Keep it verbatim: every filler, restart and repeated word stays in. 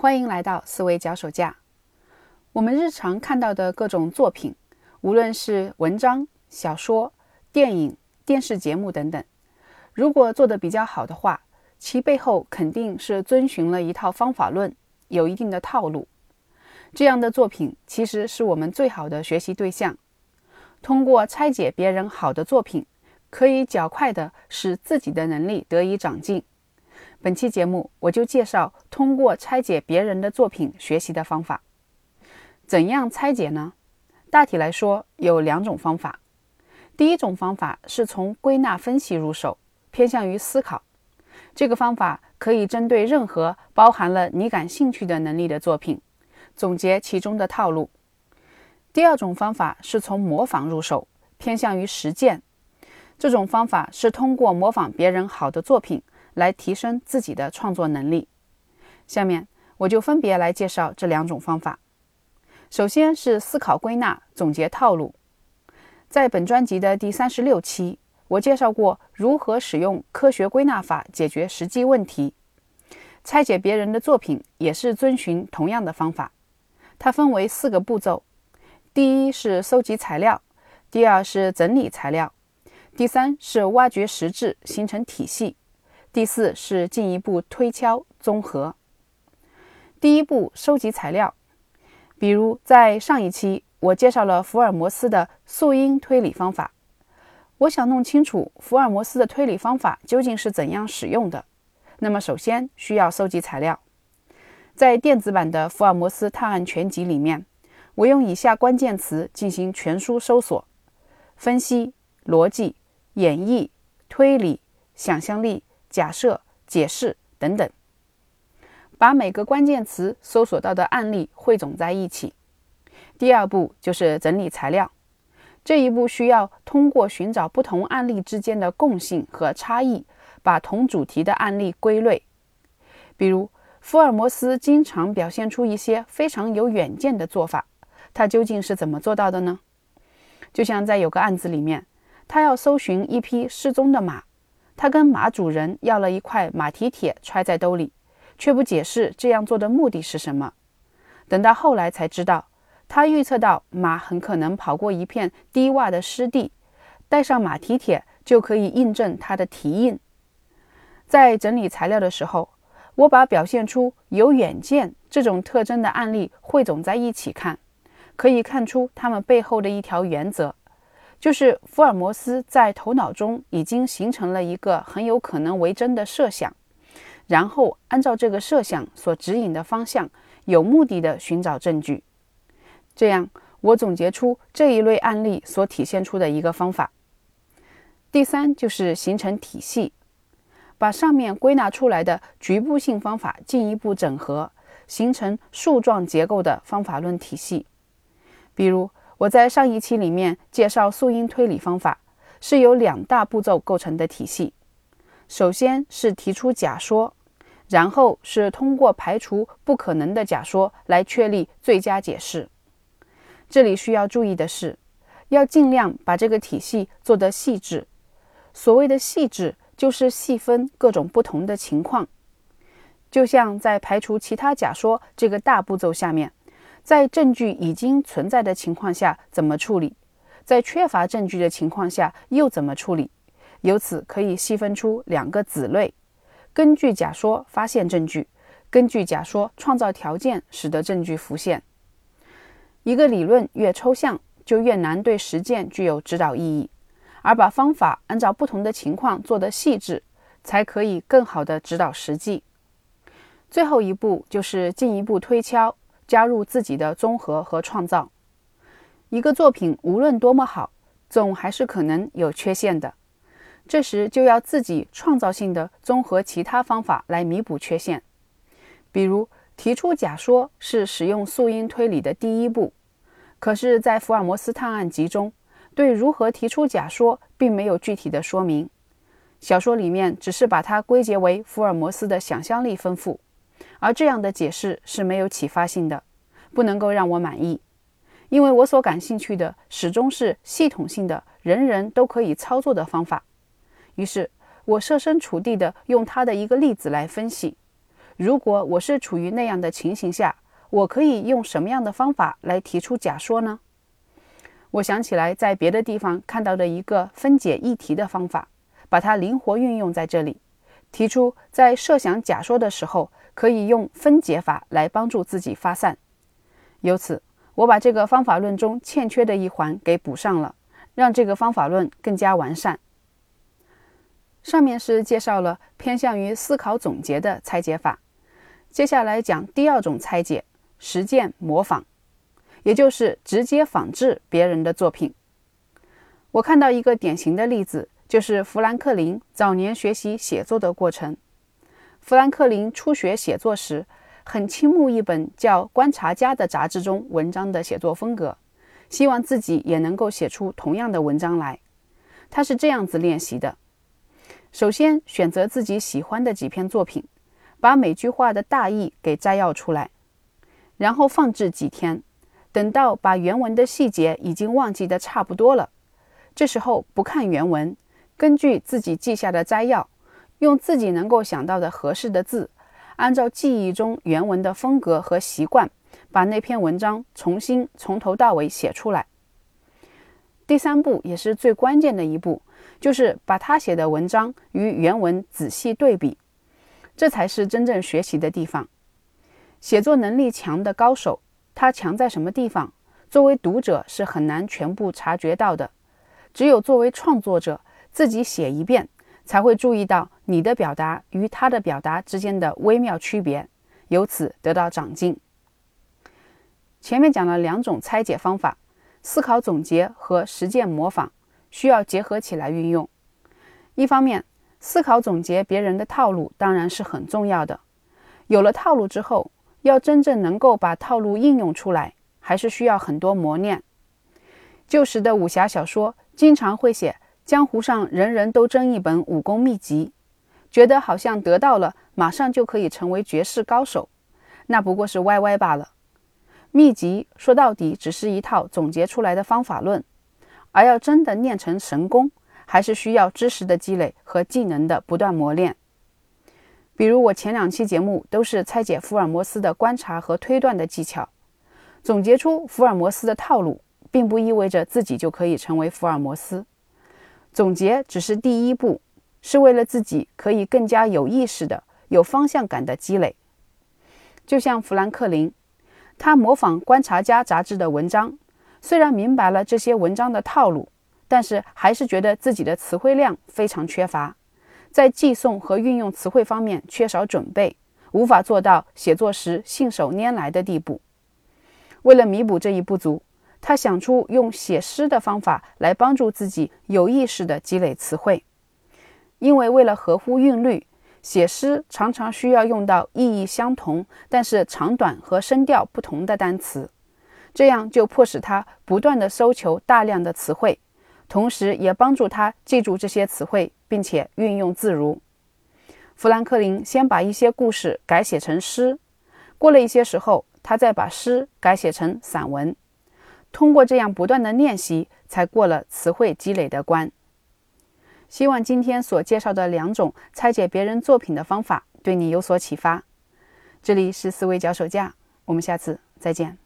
欢迎来到思维脚手架。我们日常看到的各种作品，无论是文章、小说、电影、电视节目等等，如果做得比较好的话，其背后肯定是遵循了一套方法论，有一定的套路。这样的作品其实是我们最好的学习对象。通过拆解别人好的作品，可以较快地使自己的能力得以长进。本期节目我就介绍通过拆解别人的作品学习的方法。怎样拆解呢？大体来说有两种方法。第一种方法是从归纳分析入手，偏向于思考。这个方法可以针对任何包含了你感兴趣的能力的作品，总结其中的套路。第二种方法是从模仿入手，偏向于实践。这种方法是通过模仿别人好的作品来提升自己的创作能力。下面我就分别来介绍这两种方法。首先是思考归纳，总结套路。在本专辑的第三十六期，我介绍过如何使用科学归纳法解决实际问题。拆解别人的作品也是遵循同样的方法。它分为四个步骤。第一是搜集材料，第二是整理材料，第三是挖掘实质，形成体系，第四是进一步推敲综合。第一步，收集材料。比如在上一期我介绍了福尔摩斯的素因推理方法。我想弄清楚福尔摩斯的推理方法究竟是怎样使用的，那么首先需要收集材料。在电子版的《福尔摩斯探案全集》里面，我用以下关键词进行全书搜索：分析、逻辑、演绎、推理、想象力、假设、解释等等，把每个关键词搜索到的案例汇总在一起。第二步就是整理材料，这一步需要通过寻找不同案例之间的共性和差异，把同主题的案例归类。比如，福尔摩斯经常表现出一些非常有远见的做法，他究竟是怎么做到的呢？就像在有个案子里面，他要搜寻一匹失踪的马，他跟马主人要了一块马蹄铁揣在兜里，却不解释这样做的目的是什么。等到后来才知道，他预测到马很可能跑过一片低洼的湿地，带上马蹄铁就可以印证他的蹄印。在整理材料的时候，我把表现出有远见这种特征的案例汇总在一起看，可以看出他们背后的一条原则，就是福尔摩斯在头脑中已经形成了一个很有可能为真的设想，然后按照这个设想所指引的方向，有目的地寻找证据。这样，我总结出这一类案例所体现出的一个方法。第三就是形成体系，把上面归纳出来的局部性方法进一步整合，形成树状结构的方法论体系。比如，我在上一期里面介绍素因推理方法，是由两大步骤构成的体系。首先是提出假说，然后是通过排除不可能的假说来确立最佳解释。这里需要注意的是，要尽量把这个体系做得细致。所谓的细致，就是细分各种不同的情况。就像在排除其他假说这个大步骤下面，在证据已经存在的情况下怎么处理，在缺乏证据的情况下又怎么处理，由此可以细分出两个子类：根据假说发现证据，根据假说创造条件使得证据浮现。一个理论越抽象，就越难对实践具有指导意义，而把方法按照不同的情况做得细致，才可以更好地指导实际。最后一步就是进一步推敲，加入自己的综合和创造。一个作品无论多么好，总还是可能有缺陷的，这时就要自己创造性的综合其他方法来弥补缺陷。比如提出假说是使用素因推理的第一步，可是在福尔摩斯探案集中，对如何提出假说并没有具体的说明。小说里面只是把它归结为福尔摩斯的想象力丰富，而这样的解释是没有启发性的，不能够让我满意。因为我所感兴趣的始终是系统性的人人都可以操作的方法。于是我设身处地地用他的一个例子来分析，如果我是处于那样的情形下，我可以用什么样的方法来提出假说呢？我想起来在别的地方看到的一个分解议题的方法，把它灵活运用在这里，提出在设想假说的时候可以用分解法来帮助自己发散。由此我把这个方法论中欠缺的一环给补上了，让这个方法论更加完善。上面是介绍了偏向于思考总结的拆解法，接下来讲第二种拆解，实践模仿，也就是直接仿制别人的作品。我看到一个典型的例子，就是富兰克林早年学习写作的过程。富兰克林初学写作时，很倾慕一本叫《观察家》的杂志中文章的写作风格，希望自己也能够写出同样的文章来。他是这样子练习的：首先选择自己喜欢的几篇作品，把每句话的大意给摘要出来，然后放置几天，等到把原文的细节已经忘记得差不多了，这时候不看原文，根据自己记下的摘要，用自己能够想到的合适的字，按照记忆中原文的风格和习惯，把那篇文章重新从头到尾写出来。第三步也是最关键的一步，就是把他写的文章与原文仔细对比，这才是真正学习的地方。写作能力强的高手，他强在什么地方，作为读者是很难全部察觉到的，只有作为创作者自己写一遍，才会注意到你的表达与他的表达之间的微妙区别，由此得到长进。前面讲了两种拆解方法，思考总结和实践模仿，需要结合起来运用。一方面，思考总结别人的套路当然是很重要的，有了套路之后，要真正能够把套路应用出来，还是需要很多磨练。旧时的武侠小说经常会写江湖上人人都争一本武功秘籍，觉得好像得到了马上就可以成为绝世高手，那不过是歪歪罢了。秘籍说到底只是一套总结出来的方法论，而要真的练成神功，还是需要知识的积累和技能的不断磨练。比如我前两期节目都是拆解福尔摩斯的观察和推断的技巧，总结出福尔摩斯的套路，并不意味着自己就可以成为福尔摩斯。总结只是第一步，是为了自己可以更加有意识的、有方向感的积累。就像富兰克林，他模仿《观察家》杂志的文章，虽然明白了这些文章的套路，但是还是觉得自己的词汇量非常缺乏，在记诵和运用词汇方面缺少准备，无法做到写作时信手拈来的地步。为了弥补这一不足，他想出用写诗的方法来帮助自己有意识地积累词汇，因为为了合乎韵律，写诗常常需要用到意义相同但是长短和声调不同的单词，这样就迫使他不断地搜求大量的词汇，同时也帮助他记住这些词汇并且运用自如。富兰克林先把一些故事改写成诗，过了一些时候，他再把诗改写成散文，通过这样不断的练习，才过了词汇积累的关。希望今天所介绍的两种拆解别人作品的方法对你有所启发。这里是思维脚手架，我们下次再见。